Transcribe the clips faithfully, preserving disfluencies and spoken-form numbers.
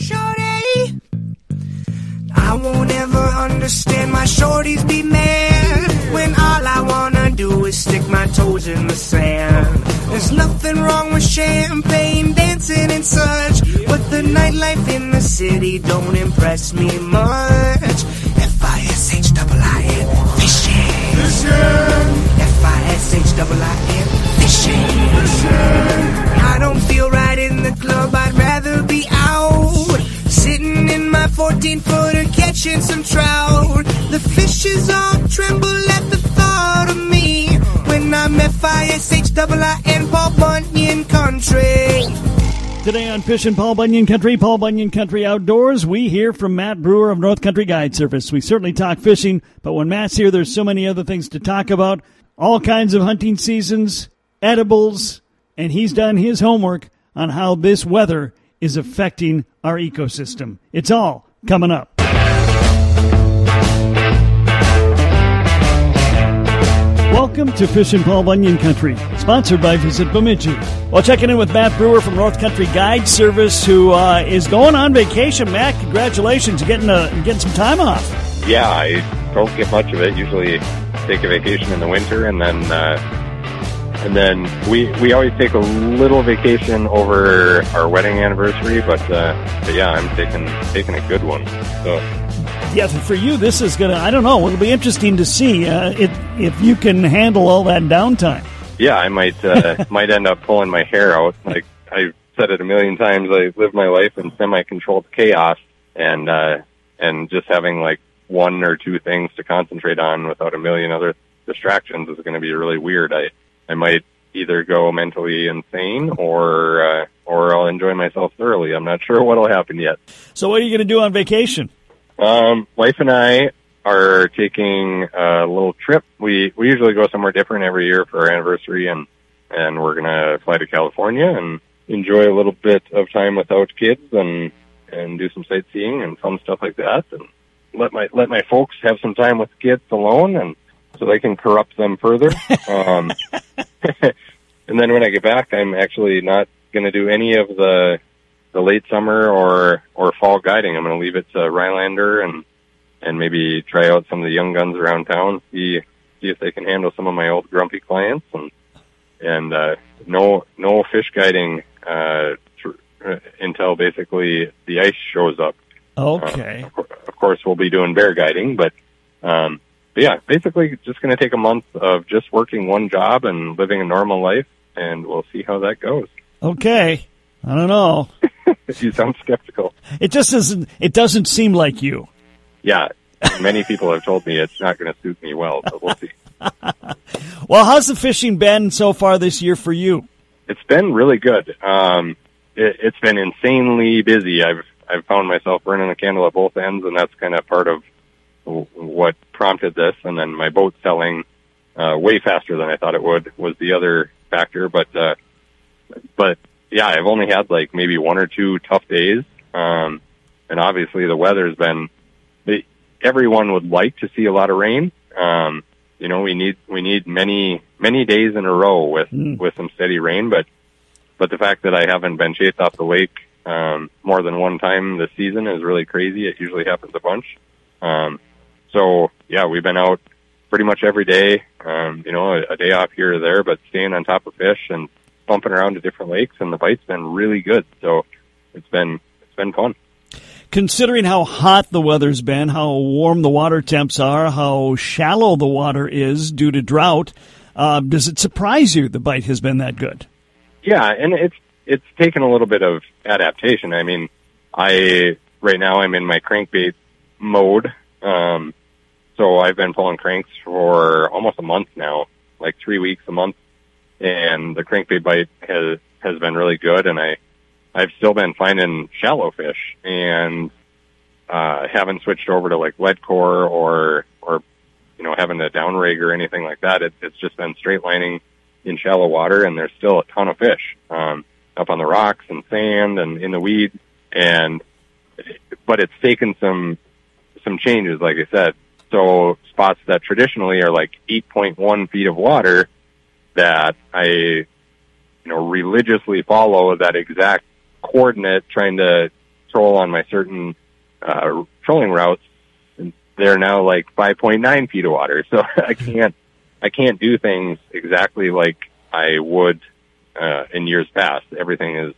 shorty. I won't ever understand my shorties be mad when all I wanna do is stick my toes in the sand. There's nothing wrong with champagne, dancing and such, but the nightlife in the city don't impress me much. F I S H I I N, fishing. Fishing. F I S H I I N, fishing. Fishing. I don't feel right in the club, I'd rather be out, sitting in my fourteen-footer catching some trout. The fishes all tremble at the thought of me when I'm F I S H I I N, Paul Bunyan Country. Today on Fish and Paul Bunyan Country, Paul Bunyan Country Outdoors, we hear from Matt Breuer of North Country Guide Service. We certainly talk fishing, but when Matt's here, there's so many other things to talk about. All kinds of hunting seasons, edibles, and he's done his homework on how this weather is affecting our ecosystem. It's all coming up. Welcome to Fish and Paul Bunyan Country, sponsored by Visit Bemidji. Well, checking in with Matt Breuer from North Country Guide Service, who uh, is going on vacation. Matt, congratulations. You're getting, a, you're getting some time off. Yeah, I don't get much of it. Usually take a vacation in the winter, and then uh, and then we we always take a little vacation over our wedding anniversary, but, uh, but yeah, I'm taking taking a good one. So. Yeah, for you, this is going to, I don't know, it'll be interesting to see uh, if, if you can handle all that downtime. Yeah, I might uh, might end up pulling my hair out. Like I've said it a million times, I live my life in semi-controlled chaos, and uh, and just having like one or two things to concentrate on without a million other distractions is going to be really weird. I, I might either go mentally insane or, uh, or I'll enjoy myself thoroughly. I'm not sure what will happen yet. So what are you going to do on vacation? Um, wife and I are taking a little trip. We, we usually go somewhere different every year for our anniversary, and, and we're gonna fly to California and enjoy a little bit of time without kids and, and do some sightseeing and fun stuff like that, and let my, let my folks have some time with kids alone, and so they can corrupt them further. Um, and then when I get back, I'm actually not gonna do any of the, the late summer or, or fall guiding. I'm going to leave it to Rylander and, and maybe try out some of the young guns around town, see, see if they can handle some of my old grumpy clients, and, and, uh, no, no fish guiding, uh, tr- until basically the ice shows up. Okay. Uh, of, co- of course we'll be doing bear guiding, but, um, but yeah, basically just going to take a month of just working one job and living a normal life, and we'll see how that goes. Okay. I don't know. You sound skeptical. It just doesn't. It doesn't seem like you. Yeah, many people have told me it's not going to suit me well, but we'll see. Well, how's the fishing been so far this year for you? It's been really good. Um, it, it's been insanely busy. I've I've found myself burning a candle at both ends, and that's kind of part of what prompted this. And then my boat selling uh, way faster than I thought it would was the other factor. But uh, but. Yeah, I've only had like maybe one or two tough days. Um, and obviously the weather's been, they, everyone would like to see a lot of rain. Um, you know, we need, we need many, many days in a row with, mm. with some steady rain. But, but the fact that I haven't been chased off the lake, um, more than one time this season is really crazy. It usually happens a bunch. Um, so yeah, we've been out pretty much every day. Um, you know, a, a day off here or there, but staying on top of fish and bumping around to different lakes, and the bite's been really good, so it's been it's been fun. Considering how hot the weather's been, how warm the water temps are, how shallow the water is due to drought, uh, does it surprise you the bite has been that good? Yeah, and it's it's taken a little bit of adaptation. I mean, I right now I'm in my crankbait mode, um, so I've been pulling cranks for almost a month now, like three weeks a month. And the crankbait bite has, has been really good, and I, I've still been finding shallow fish, and, uh, haven't switched over to like lead core or, or, you know, having a downrig or anything like that. It, it's just been straight lining in shallow water, and there's still a ton of fish, um, up on the rocks and sand and in the weeds. And, but it's taken some, some changes, like I said. So spots that traditionally are like eight point one feet of water, that I, you know, religiously follow that exact coordinate, trying to troll on my certain uh, trolling routes, and they're now like five point nine feet of water. So I can't, I can't do things exactly like I would uh, in years past. Everything is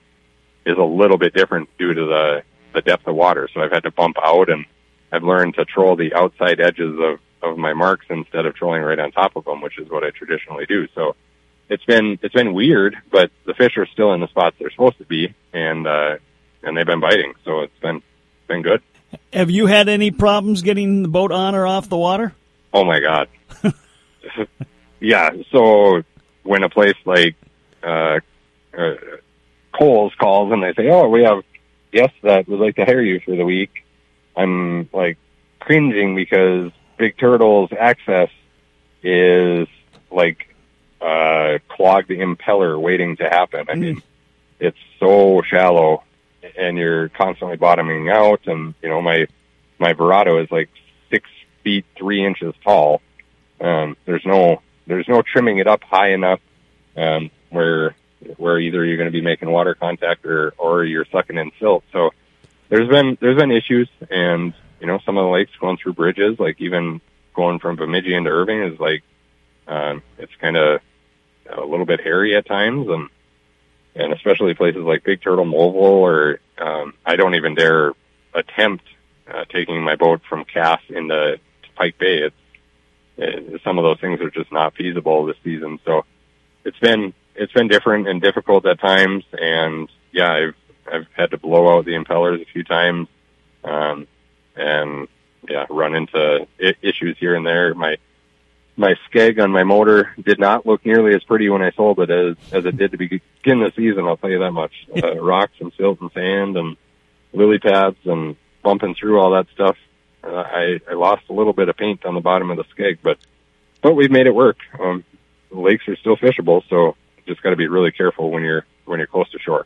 is a little bit different due to the the depth of water. So I've had to bump out, and I've learned to troll the outside edges of of my marks instead of trolling right on top of them, which is what I traditionally do. So it's been, it's been weird, but the fish are still in the spots they're supposed to be, and, uh, and they've been biting. So it's been, it's been good. Have you had any problems getting the boat on or off the water? Oh my God. Yeah. So when a place like, uh, uh, Coles calls and they say, oh, we have guests that would like to hire you for the week, I'm like cringing because Big Turtle's access is like uh clogged impeller waiting to happen. I mean, mm. it's so shallow, and you're constantly bottoming out. And you know, my my Verado is like six feet three inches tall. Um, there's no there's no trimming it up high enough um, where where either you're going to be making water contact or or you're sucking in silt. So there's been there's been issues. And you know, some of the lakes going through bridges, like even going from Bemidji into Irving, is like, um, it's kind of a little bit hairy at times. And, and especially places like Big Turtle, Mobile, or, um, I don't even dare attempt, uh, taking my boat from Cass into Pike Bay. It's, it, some of those things are just not feasible this season. So it's been, it's been different and difficult at times. And yeah, I've, I've had to blow out the impellers a few times. Um, And yeah, run into issues here and there. My my skeg on my motor did not look nearly as pretty when I sold it as as it did to begin the season. I'll tell you that much. Uh, rocks and silt and sand and lily pads and bumping through all that stuff. Uh, I I lost a little bit of paint on the bottom of the skeg, but but we've made it work. Um, the lakes are still fishable, so just got to be really careful when you're when you're close to shore.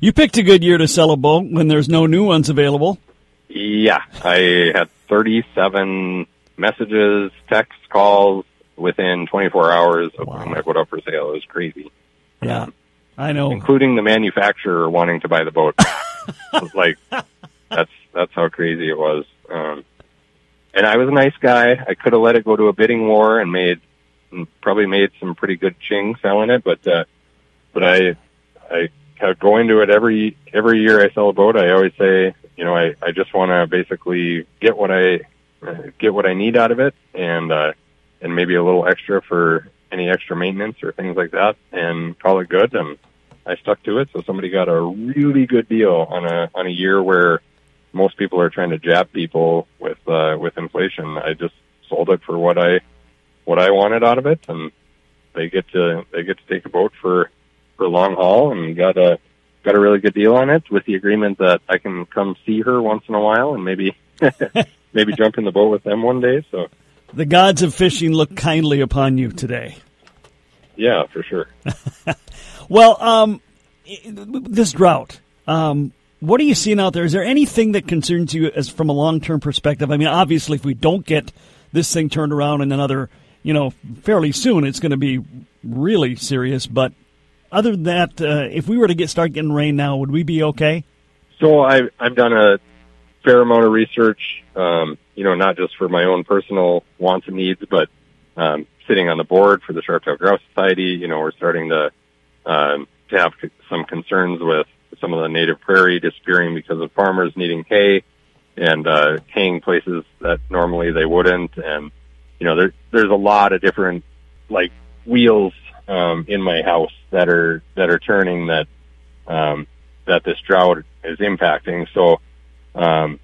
You picked a good year to sell a boat when there's no new ones available. Yeah, I had thirty-seven messages, texts, calls within twenty-four hours of wow. my boat up for sale. It was crazy. Yeah, um, I know. Including the manufacturer wanting to buy the boat. Like, that's that's how crazy it was. Um, and I was a nice guy. I could have let it go to a bidding war and made probably made some pretty good ching selling it. But uh, but I I kept going to it every every year I sell a boat. I always say, you know, I, I just want to basically get what I uh, get what I need out of it, and uh, and maybe a little extra for any extra maintenance or things like that, and call it good. And I stuck to it, so somebody got a really good deal on a on a year where most people are trying to jab people with uh, with inflation. I just sold it for what I what I wanted out of it, and they get to they get to take a boat for for long haul, and got a. Got a really good deal on it, with the agreement that I can come see her once in a while and maybe maybe jump in the boat with them one day. So the gods of fishing look kindly upon you today. Yeah, for sure. Well, um, this drought, um, what are you seeing out there? Is there anything that concerns you as from a long-term perspective? I mean, obviously, if we don't get this thing turned around in another, you know, fairly soon, it's going to be really serious, but other than that, uh, if we were to get start getting rain now, would we be okay? So I've, I've done a fair amount of research, um, you know, not just for my own personal wants and needs, but um, sitting on the board for the Sharp-Tail Grouse Society. You know, we're starting to, um, to have some concerns with some of the native prairie disappearing because of farmers needing hay and uh, haying places that normally they wouldn't. And, you know, there, there's a lot of different, like, wheels Um, in my house that are that are turning that um, that this drought is impacting. So, um,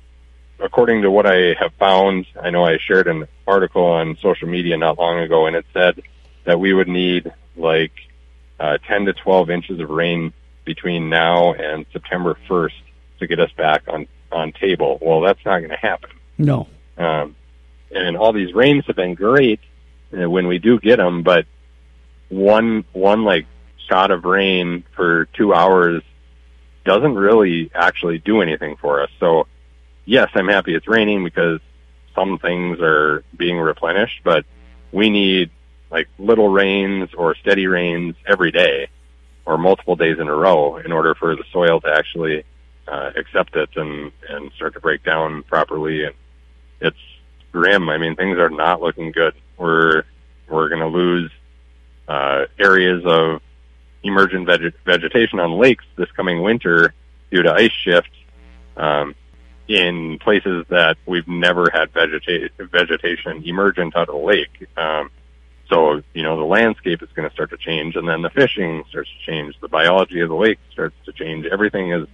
according to what I have found, I know I shared an article on social media not long ago, and it said that we would need like uh, ten to twelve inches of rain between now and September first to get us back on on table. Well, that's not going to happen. No. Um, and all these rains have been great uh, when we do get them, but One, one like shot of rain for two hours doesn't really actually do anything for us. So yes, I'm happy it's raining because some things are being replenished, but we need like little rains or steady rains every day or multiple days in a row in order for the soil to actually uh, accept it and, and start to break down properly. And it's grim. I mean, things are not looking good. We're, we're going to lose, uh, areas of emergent veg- vegetation on lakes this coming winter due to ice shift, um, in places that we've never had vegeta- vegetation emergent out of the lake. Um, so, you know, the landscape is going to start to change, and then the fishing starts to change. The biology of the lake starts to change. Everything is,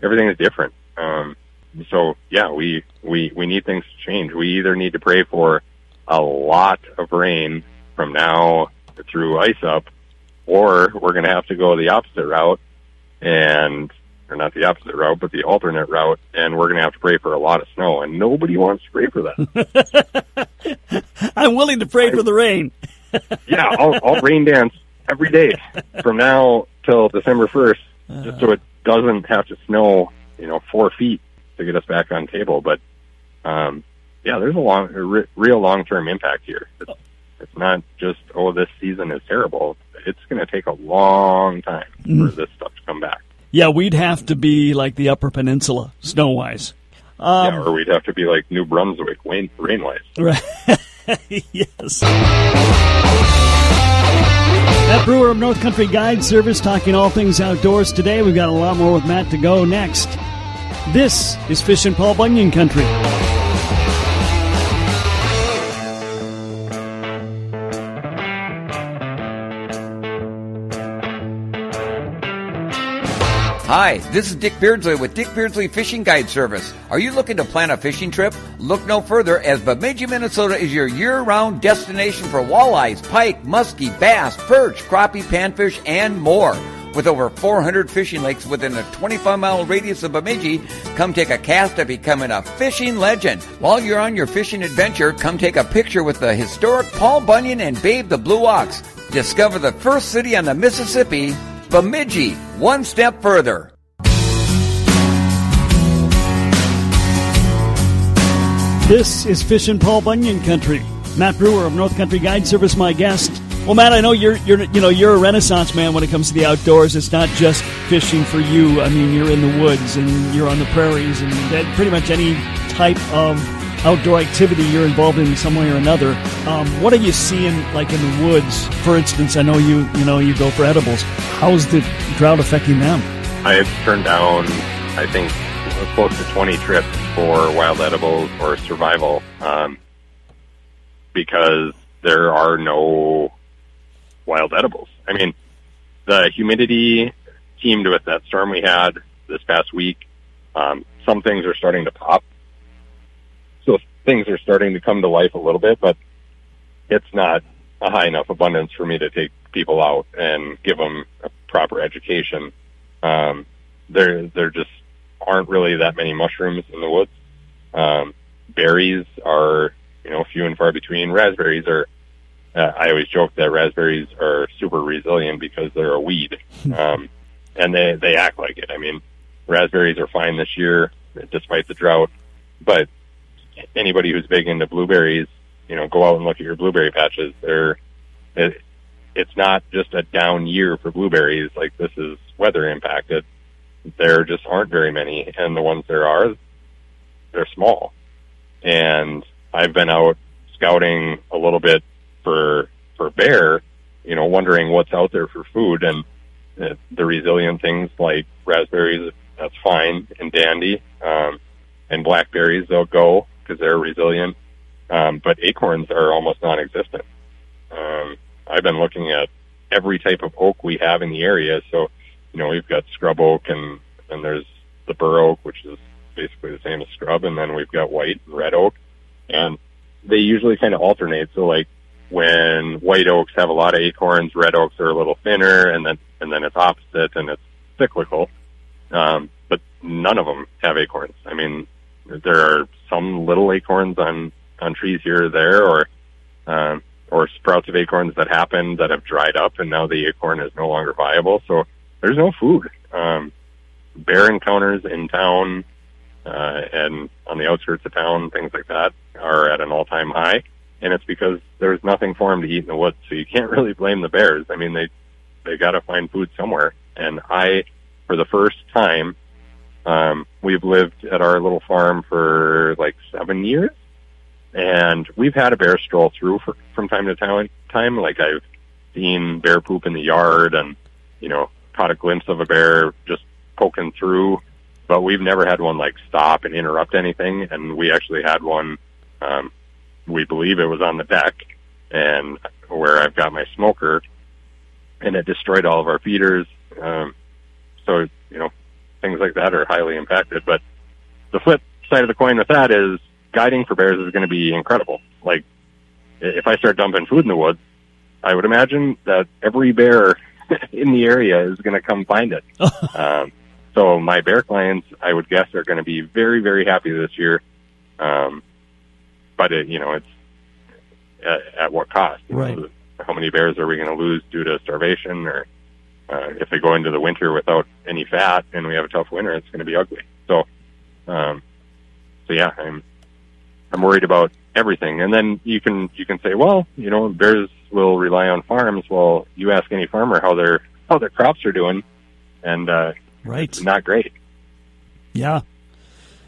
everything is different. Um, so yeah, we, we, we need things to change. We either need to pray for a lot of rain from now through ice up, or we're going to have to go the opposite route and, or not the opposite route, but the alternate route, and we're going to have to pray for a lot of snow, and nobody wants to pray for that. I'm willing to pray I, for the rain. Yeah, I'll, I'll rain dance every day from now till December first, uh, just so it doesn't have to snow, you know, four feet to get us back on table. But, um, yeah, there's a long, a re- real long-term impact here. It's, it's not just, oh, this season is terrible. It's going to take a long time mm. for this stuff to come back. Yeah, we'd have to be like the Upper Peninsula, snow-wise. Um, yeah, or we'd have to be like New Brunswick, rain-wise. Right. Yes. Matt Breuer of North Country Guide Service talking all things outdoors today. We've got a lot more with Matt to go next. This is Fish and Paul Bunyan Country. Hi, this is Dick Beardsley with Dick Beardsley Fishing Guide Service. Are you looking to plan a fishing trip? Look no further, as Bemidji, Minnesota is your year-round destination for walleyes, pike, muskie, bass, perch, crappie, panfish, and more. With over four hundred fishing lakes within a twenty-five mile radius of Bemidji, come take a cast at becoming a fishing legend. While you're on your fishing adventure, come take a picture with the historic Paul Bunyan and Babe the Blue Ox. Discover the first city on the Mississippi, Bemidji, one step further. This is Fish and Paul Bunyan Country. Matt Breuer of North Country Guide Service, my guest. Well, Matt, I know you're you're you know you're a Renaissance man when it comes to the outdoors. It's not just fishing for you. I mean, you're in the woods and you're on the prairies, and pretty much any type of outdoor activity you're involved in some way or another. Um, what are you seeing, like, in the woods? For instance, I know you, you know, you go for edibles. How's the drought affecting them? I have turned down, I think, close to twenty trips for wild edibles or survival, um, because there are no wild edibles. I mean, the humidity teamed with that storm we had this past week. Um, some things are starting to pop. Things are starting to come to life a little bit, but it's not a high enough abundance for me to take people out and give them a proper education. Um, there, there just aren't really that many mushrooms in the woods. Um, berries are, you know, few and far between. Raspberries are, uh, I always joke that raspberries are super resilient because they're a weed. Um, and they, they act like it. I mean, raspberries are fine this year despite the drought, but anybody who's big into blueberries, you know, go out and look at your blueberry patches. They're, it, it's not just a down year for blueberries. Like, this is weather impacted. There just aren't very many, and the ones there are, they're small. And I've been out scouting a little bit for for bear, you know, wondering what's out there for food, and uh, the resilient things like raspberries, that's fine and dandy, um, and blackberries, they'll go, because they're resilient, um, but acorns are almost non-existent. Um, I've been looking at every type of oak we have in the area. So, you know, we've got scrub oak, and, and there's the bur oak, which is basically the same as scrub, and then we've got white and red oak, and they usually kind of alternate. So, like, when white oaks have a lot of acorns, red oaks are a little thinner, and then and then it's opposite, and it's cyclical. Um, but none of them have acorns. I mean, there are some little acorns on, on trees here or there, or, um, or sprouts of acorns that happen that have dried up, and now the acorn is no longer viable. So there's no food. Um, bear encounters in town, uh, and on the outskirts of town, things like that are at an all time high. And it's because there's nothing for them to eat in the woods. So you can't really blame the bears. I mean, they, they gotta find food somewhere. And I, for the first time, Um, we've lived at our little farm for like seven years, and we've had a bear stroll through for, from time to time, time. Like I've seen bear poop in the yard and, you know, caught a glimpse of a bear just poking through, but we've never had one like stop and interrupt anything. And we actually had one, um, we believe it was on the deck and where I've got my smoker, and it destroyed all of our feeders. Um, so, you know, things like that are highly impacted. But the flip side of the coin with that is guiding for bears is going to be incredible. Like, if I start dumping food in the woods, I would imagine that every bear in the area is going to come find it. um, so my bear clients, I would guess, are going to be very, very happy this year. Um, but, it, you know, it's at, at what cost? Right. So how many bears are we going to lose due to starvation, or Uh, if they go into the winter without any fat and we have a tough winter, it's going to be ugly. So, um, so yeah, I'm, I'm worried about everything. And then you can, you can say, well, you know, bears will rely on farms. Well, you ask any farmer how their, how their crops are doing, and, uh, right. It's not great. Yeah.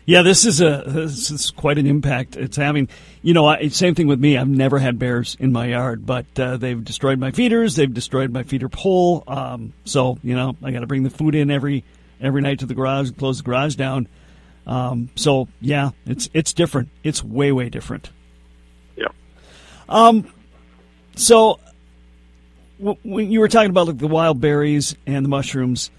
Yeah, this is a this is quite an impact it's having. You know, I, same thing with me. I've never had bears in my yard, but uh, they've destroyed my feeders. They've destroyed my feeder pole. Um, so you know, I got to bring the food in every every night to the garage, close the garage down. Um, so yeah, it's it's different. It's way way different. Yeah. Um. So w- when you were talking about like the wild berries and the mushrooms,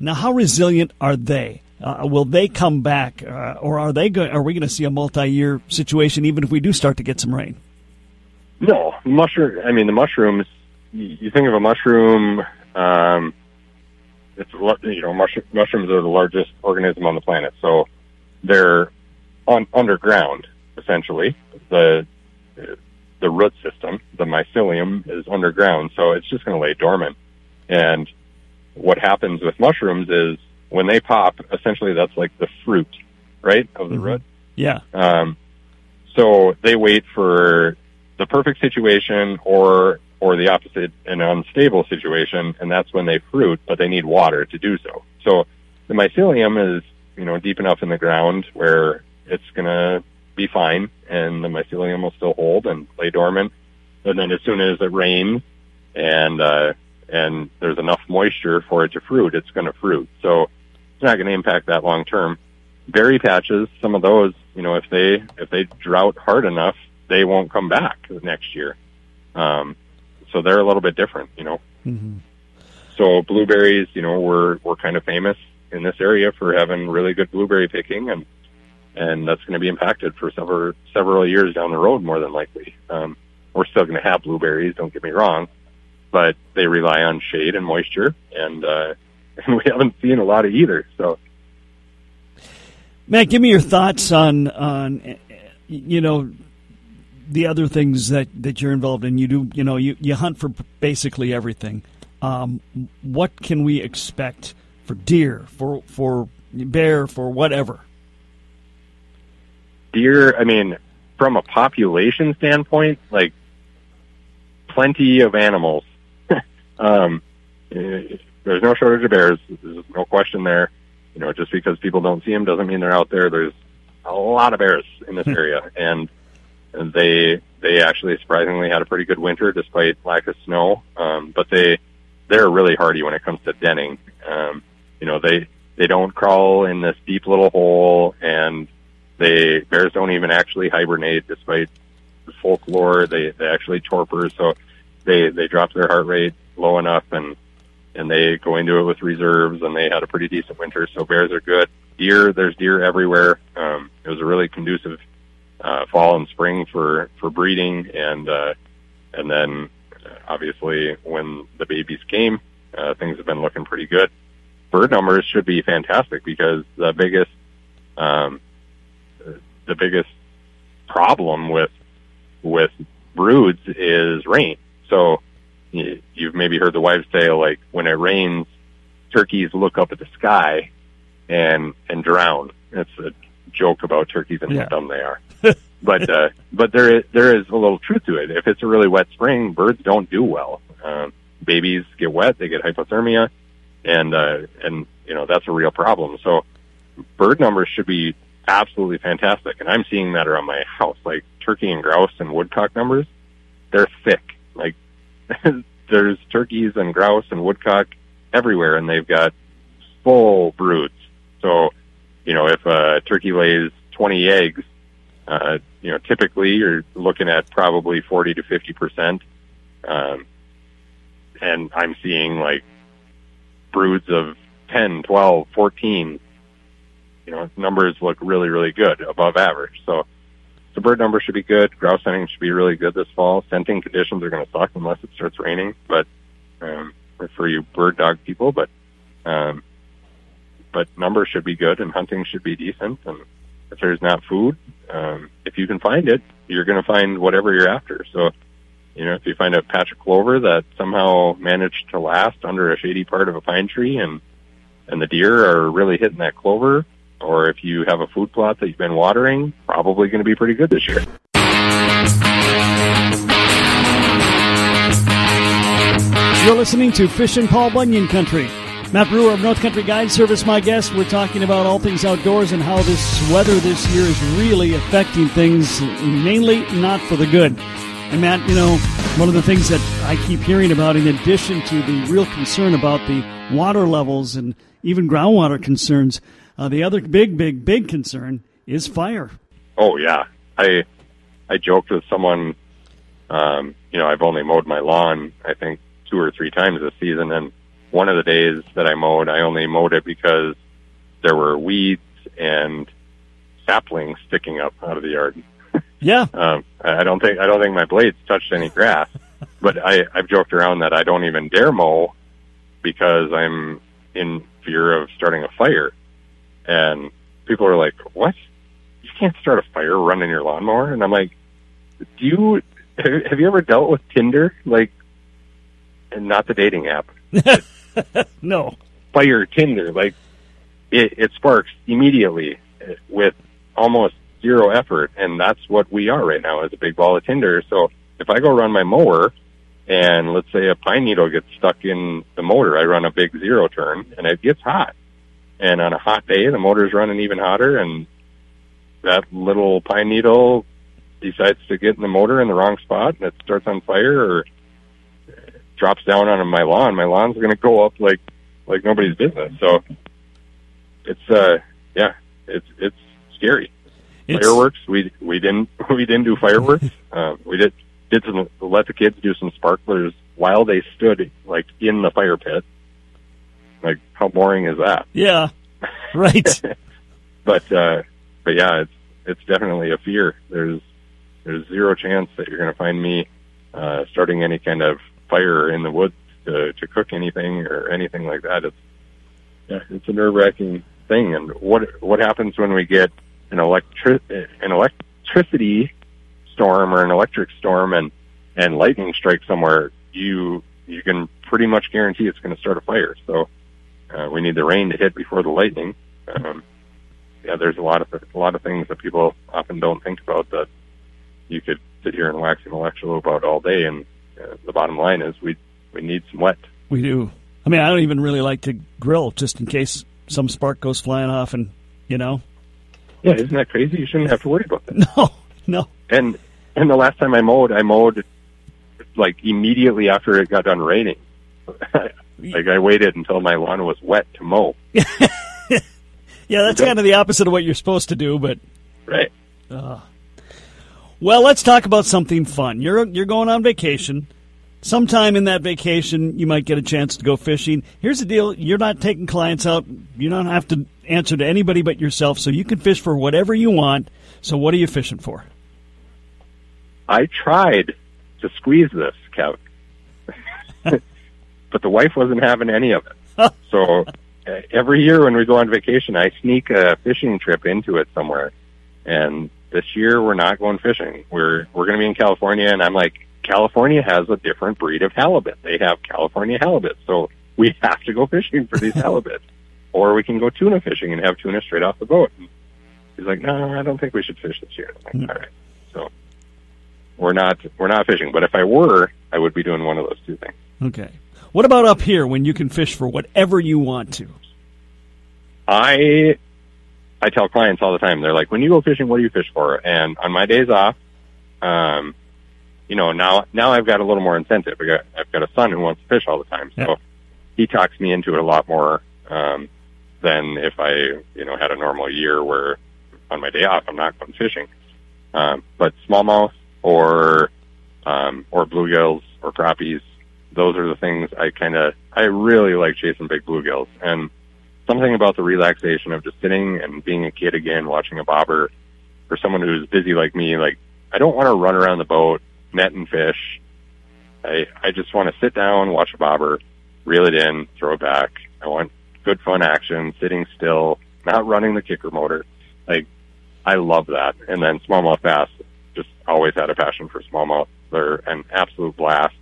now how resilient are they? Uh, will they come back, uh, or are they go- Are we going to see a multi-year situation, even if we do start to get some rain? No, mushroom. I mean, the mushrooms. You think of a mushroom. Um, it's you know, mush- mushrooms are the largest organism on the planet, so they're on underground essentially. The the root system, the mycelium, is underground, so it's just going to lay dormant. And what happens with mushrooms is, when they pop, essentially that's like the fruit, right, of the root? Yeah. Um, so they wait for the perfect situation or or the opposite, an unstable situation, and that's when they fruit, but they need water to do so. So the mycelium is, you know, deep enough in the ground where it's going to be fine, and the mycelium will still hold and lay dormant. And then as soon as it rains and uh, and there's enough moisture for it to fruit, it's going to fruit. So not going to impact that long term. Berry patches, some of those, you know, if they if they drought hard enough, they won't come back next year. Um, so they're a little bit different, you know. Mm-hmm. So blueberries, you know, we're we're kind of famous in this area for having really good blueberry picking, and and that's going to be impacted for several several years down the road, more than likely. Um, we're still going to have blueberries, don't get me wrong, but they rely on shade and moisture, and uh, and we haven't seen a lot of either. So, Matt, give me your thoughts on on you know the other things that, that you're involved in. You do you know you, you hunt for basically everything. Um, what can we expect for deer, for for bear, for whatever? Deer, I mean, from a population standpoint, like plenty of animals. um, it, There's no shortage of bears. There's no question there. You know, just because people don't see them doesn't mean they're out there. There's a lot of bears in this area, and they they actually surprisingly had a pretty good winter despite lack of snow. Um, but they they're really hardy when it comes to denning. Um, you know, they they don't crawl in this deep little hole, and they bears don't even actually hibernate despite the folklore. They they actually torpor, so they they drop their heart rate low enough and. And they go into it with reserves, and they had a pretty decent winter, so bears are good. Deer, there's deer everywhere. Um, it was a really conducive uh, fall and spring for, for breeding, and uh, and then obviously when the babies came, uh, things have been looking pretty good. Bird numbers should be fantastic because the biggest um, the biggest problem with with broods is rain. So you've maybe heard the wives say, like, when it rains, turkeys look up at the sky and and drown. It's a joke about turkeys and yeah. how dumb they are. But uh, but there is, there is a little truth to it. If it's a really wet spring, birds don't do well. Uh, babies get wet, they get hypothermia, and, uh, and you know, that's a real problem. So bird numbers should be absolutely fantastic, and I'm seeing that around my house. Like turkey and grouse and woodcock numbers, they're thick. Like there's turkeys and grouse and woodcock everywhere, and they've got full broods. So, you know, if a turkey lays twenty eggs, uh, you know, typically you're looking at probably forty to fifty percent. Um, and I'm seeing like broods of ten, twelve, fourteen, you know, numbers look really, really good, above average. So the bird number should be good. Grouse hunting should be really good this fall. Scenting conditions are going to suck unless it starts raining, but, um, for you bird dog people, but, um, but numbers should be good and hunting should be decent. And if there's not food, um, if you can find it, you're going to find whatever you're after. So, you know, if you find a patch of clover that somehow managed to last under a shady part of a pine tree and, and the deer are really hitting that clover, or if you have a food plot that you've been watering, probably going to be pretty good this year. You're listening to Fish in Paul Bunyan Country. Matt Breuer of North Country Guide Service, my guest. We're talking about all things outdoors and how this weather this year is really affecting things, mainly not for the good. And Matt, you know, one of the things that I keep hearing about, in addition to the real concern about the water levels and even groundwater concerns, uh, the other big, big, big concern is fire. Oh, yeah. I I joked with someone, um, you know, I've only mowed my lawn, I think, two or three times this season, and one of the days that I mowed, I only mowed it because there were weeds and saplings sticking up out of the yard. Yeah. um, I don't think I don't think my blades touched any grass, but I, I've joked around that I don't even dare mow because I'm in fear of starting a fire. And people are like, "What? You can't start a fire running your lawnmower?" And I'm like, "Do you have you ever dealt with Tinder? Like, and not the dating app." No. Fire Tinder, like, it, it sparks immediately with almost zero effort, and that's what we are right now, is a big ball of tinder. So if I go run my mower, and let's say a pine needle gets stuck in the motor, I run a big zero turn, and it gets hot. And on a hot day, the motor's running even hotter, and that little pine needle decides to get in the motor in the wrong spot, and it starts on fire, or drops down on my lawn, my lawn's going to go up like, like nobody's business. So it's, uh, yeah, it's, it's scary. It's... Fireworks. We, we didn't, we didn't do fireworks. um, we did, did some, let the kids do some sparklers while they stood like in the fire pit. Like, how boring is that? Yeah. Right. but, uh, but yeah, it's, it's definitely a fear. There's, there's zero chance that you're going to find me, uh, starting any kind of fire in the woods to, to cook anything or anything like that. It's yeah, it's a nerve-wracking thing. And what what happens when we get an electric an electricity storm or an electric storm and, and lightning strikes somewhere? You you can pretty much guarantee it's going to start a fire. So uh, we need the rain to hit before the lightning. Um, yeah, there's a lot of a lot of things that people often don't think about that you could sit here and wax intellectual about all day. And the bottom line is we we need some wet. We do. I mean, I don't even really like to grill just in case some spark goes flying off and, you know. Yeah, isn't that crazy? You shouldn't have to worry about that. No, no. And and the last time I mowed, I mowed, like, immediately after it got done raining. Like, I waited until my lawn was wet to mow. Yeah, that's kind of the opposite of what you're supposed to do, but... Right. Uh, Well, let's talk about something fun. You're you're going on vacation. Sometime in that vacation, you might get a chance to go fishing. Here's the deal. You're not taking clients out. You don't have to answer to anybody but yourself, so you can fish for whatever you want. So what are you fishing for? I tried to squeeze this, Kev. But the wife wasn't having any of it. So uh, every year when we go on vacation, I sneak a fishing trip into it somewhere, and... This year, we're not going fishing. We're we're going to be in California, and I'm like, California has a different breed of halibut. They have California halibut, so we have to go fishing for these halibut. Or we can go tuna fishing and have tuna straight off the boat. And he's like, no, I don't think we should fish this year. I'm like, all right. So we're not, we're not fishing. But if I were, I would be doing one of those two things. Okay. What about up here when you can fish for whatever you want to? I I tell clients all the time, they're like, when you go fishing, what do you fish for? And on my days off, um, you know, now, now I've got a little more incentive. I got, I've got a son who wants to fish all the time. So yeah. he talks me into it a lot more, um, than if I, you know, had a normal year where on my day off, I'm not going fishing. Um, but smallmouth or, um, or bluegills or crappies, those are the things I kind of, I really like chasing big bluegills. And something about the relaxation of just sitting and being a kid again, watching a bobber, or someone who's busy like me, like, I don't want to run around the boat, net and fish. I, I just want to sit down, watch a bobber, reel it in, throw it back. I want good fun action, sitting still, not running the kicker motor. Like, I love that. And then smallmouth bass, just always had a passion for smallmouth. They're an absolute blast.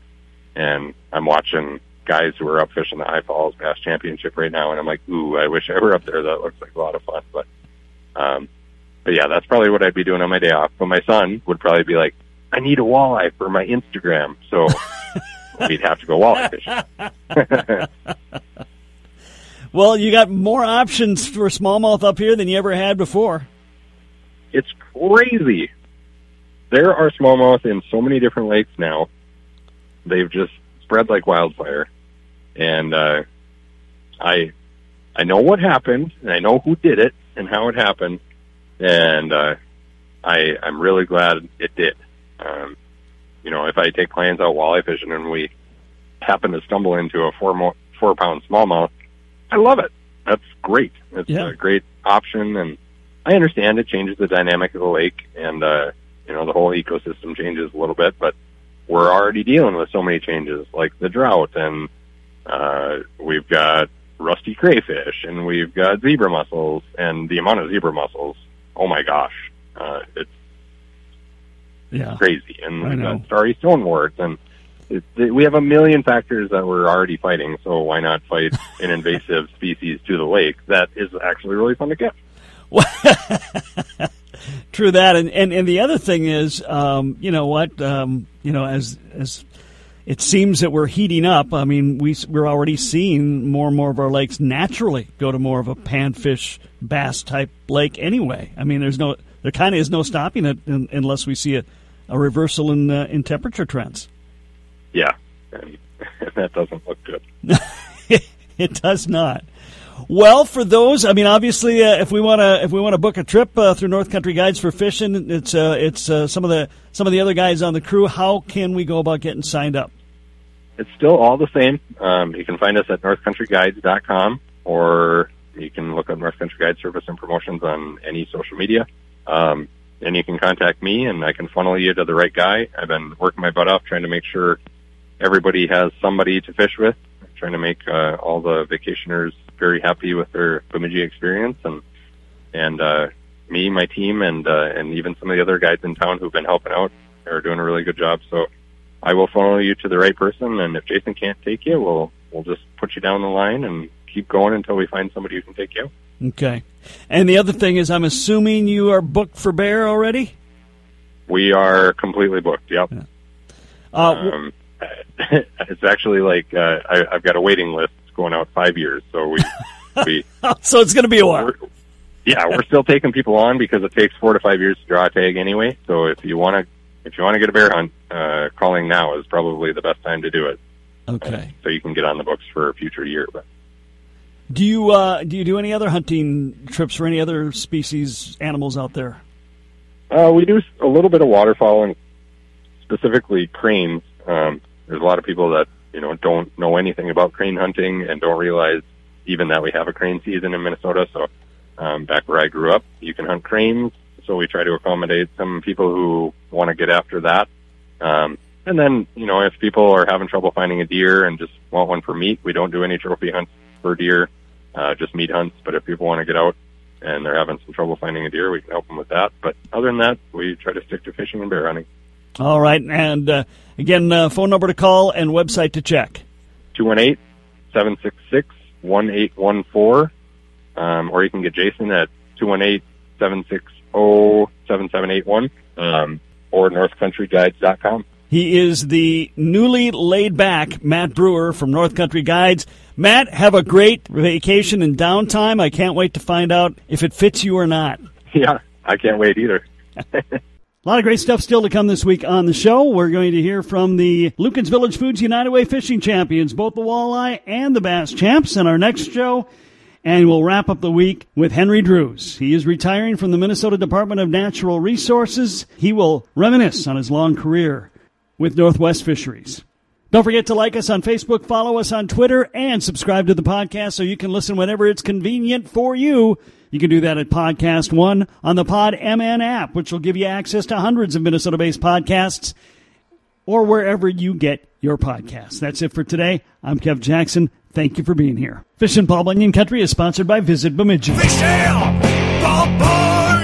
And I'm watching guys who are up fishing the High Falls Bass Championship right now, and I'm like, ooh, I wish I were up there. That looks like a lot of fun. But, um, but yeah, that's probably what I'd be doing on my day off. But my son would probably be like, I need a walleye for my Instagram. So we'd have to go walleye fishing. Well, you got more options for smallmouth up here than you ever had before. It's crazy. There are smallmouth in so many different lakes now. They've just spread like wildfire. And uh, I I know what happened, and I know who did it and how it happened. And uh, I, I'm really glad it did. Um, you know, if I take clients out walleye fishing and we happen to stumble into a four mo- four-pound smallmouth, I love it. That's great. It's yeah. a great option, and I understand it changes the dynamic of the lake, and uh, you know, the whole ecosystem changes a little bit. But we're already dealing with so many changes, like the drought, and uh, we've got rusty crayfish, and we've got zebra mussels, and the amount of zebra mussels. Oh my gosh, uh, it's yeah. crazy. And we've got starry stonewort, and we have a million factors that we're already fighting, so why not fight an invasive species to the lake? That is actually really fun to get. Well, true that. And, and, and the other thing is, um, you know what, um, you know, as as it seems that we're heating up, I mean, we, we're already seeing more and more of our lakes naturally go to more of a panfish, bass-type lake anyway. I mean, there's no, there kind of is no stopping it in, unless we see a, a reversal in uh, in temperature trends. Yeah, and that doesn't look good. It does not. Well, for those, I mean, obviously, uh, if we want to, if we want to book a trip uh, through North Country Guides for fishing, it's uh, it's uh, some of the some of the other guys on the crew. How can we go about getting signed up? It's still all the same. Um, you can find us at north country guides dot com, or you can look up North Country Guide Service and Promotions on any social media. Um, and you can contact me, and I can funnel you to the right guy. I've been working my butt off trying to make sure everybody has somebody to fish with, trying to make uh, all the vacationers very happy with their Bemidji experience, and and uh, me, my team, and uh, and even some of the other guys in town who've been helping out are doing a really good job. So I will follow you to the right person, and if Jason can't take you, we'll we'll just put you down the line and keep going until we find somebody who can take you. Okay. And the other thing is, I'm assuming you are booked for Bear already? We are completely booked, yep. Yeah. Uh, um, it's actually like uh, I, I've got a waiting list going out five years, so we, we so it's going to be a while. We're, yeah, we're still taking people on because it takes four to five years to draw a tag anyway. So if you want to, if you want to get a bear hunt, uh, calling now is probably the best time to do it. Okay, uh, so you can get on the books for a future year. But. Do you uh, do you do any other hunting trips for any other species animals out there? Uh, we do a little bit of waterfowl and specifically cranes. Um, There's a lot of people that, you know, don't know anything about crane hunting and don't realize even that we have a crane season in Minnesota. So um, back where I grew up, you can hunt cranes. So we try to accommodate some people who want to get after that. Um, and then, you know, if people are having trouble finding a deer and just want one for meat, we don't do any trophy hunts for deer, uh, just meat hunts. But if people want to get out and they're having some trouble finding a deer, we can help them with that. But other than that, we try to stick to fishing and bear hunting. All right, and uh, again, uh, phone number to call and website to check. two one eight, seven six six, one eight one four, um, or you can get Jason at two one eight, seven six zero, seven seven eight one, um, or north country guides dot com. He is the newly laid-back Matt Breuer from North Country Guides. Matt, have a great vacation and downtime. I can't wait to find out if it fits you or not. Yeah, I can't wait either. A lot of great stuff still to come this week on the show. We're going to hear from the Lucas Village Foods United Way Fishing Champions, both the walleye and the bass champs, in our next show. And we'll wrap up the week with Henry Drews. He is retiring from the Minnesota Department of Natural Resources. He will reminisce on his long career with Northwest Fisheries. Don't forget to like us on Facebook, follow us on Twitter, and subscribe to the podcast so you can listen whenever it's convenient for you. You can do that at Podcast One on the Pod M N app, which will give you access to hundreds of Minnesota-based podcasts or wherever you get your podcasts. That's it for today. I'm Kev Jackson. Thank you for being here. Fish in Paul Bunyan Country is sponsored by Visit Bemidji. Fish in Paul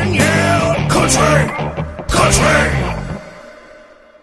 Bunyan Country, Country.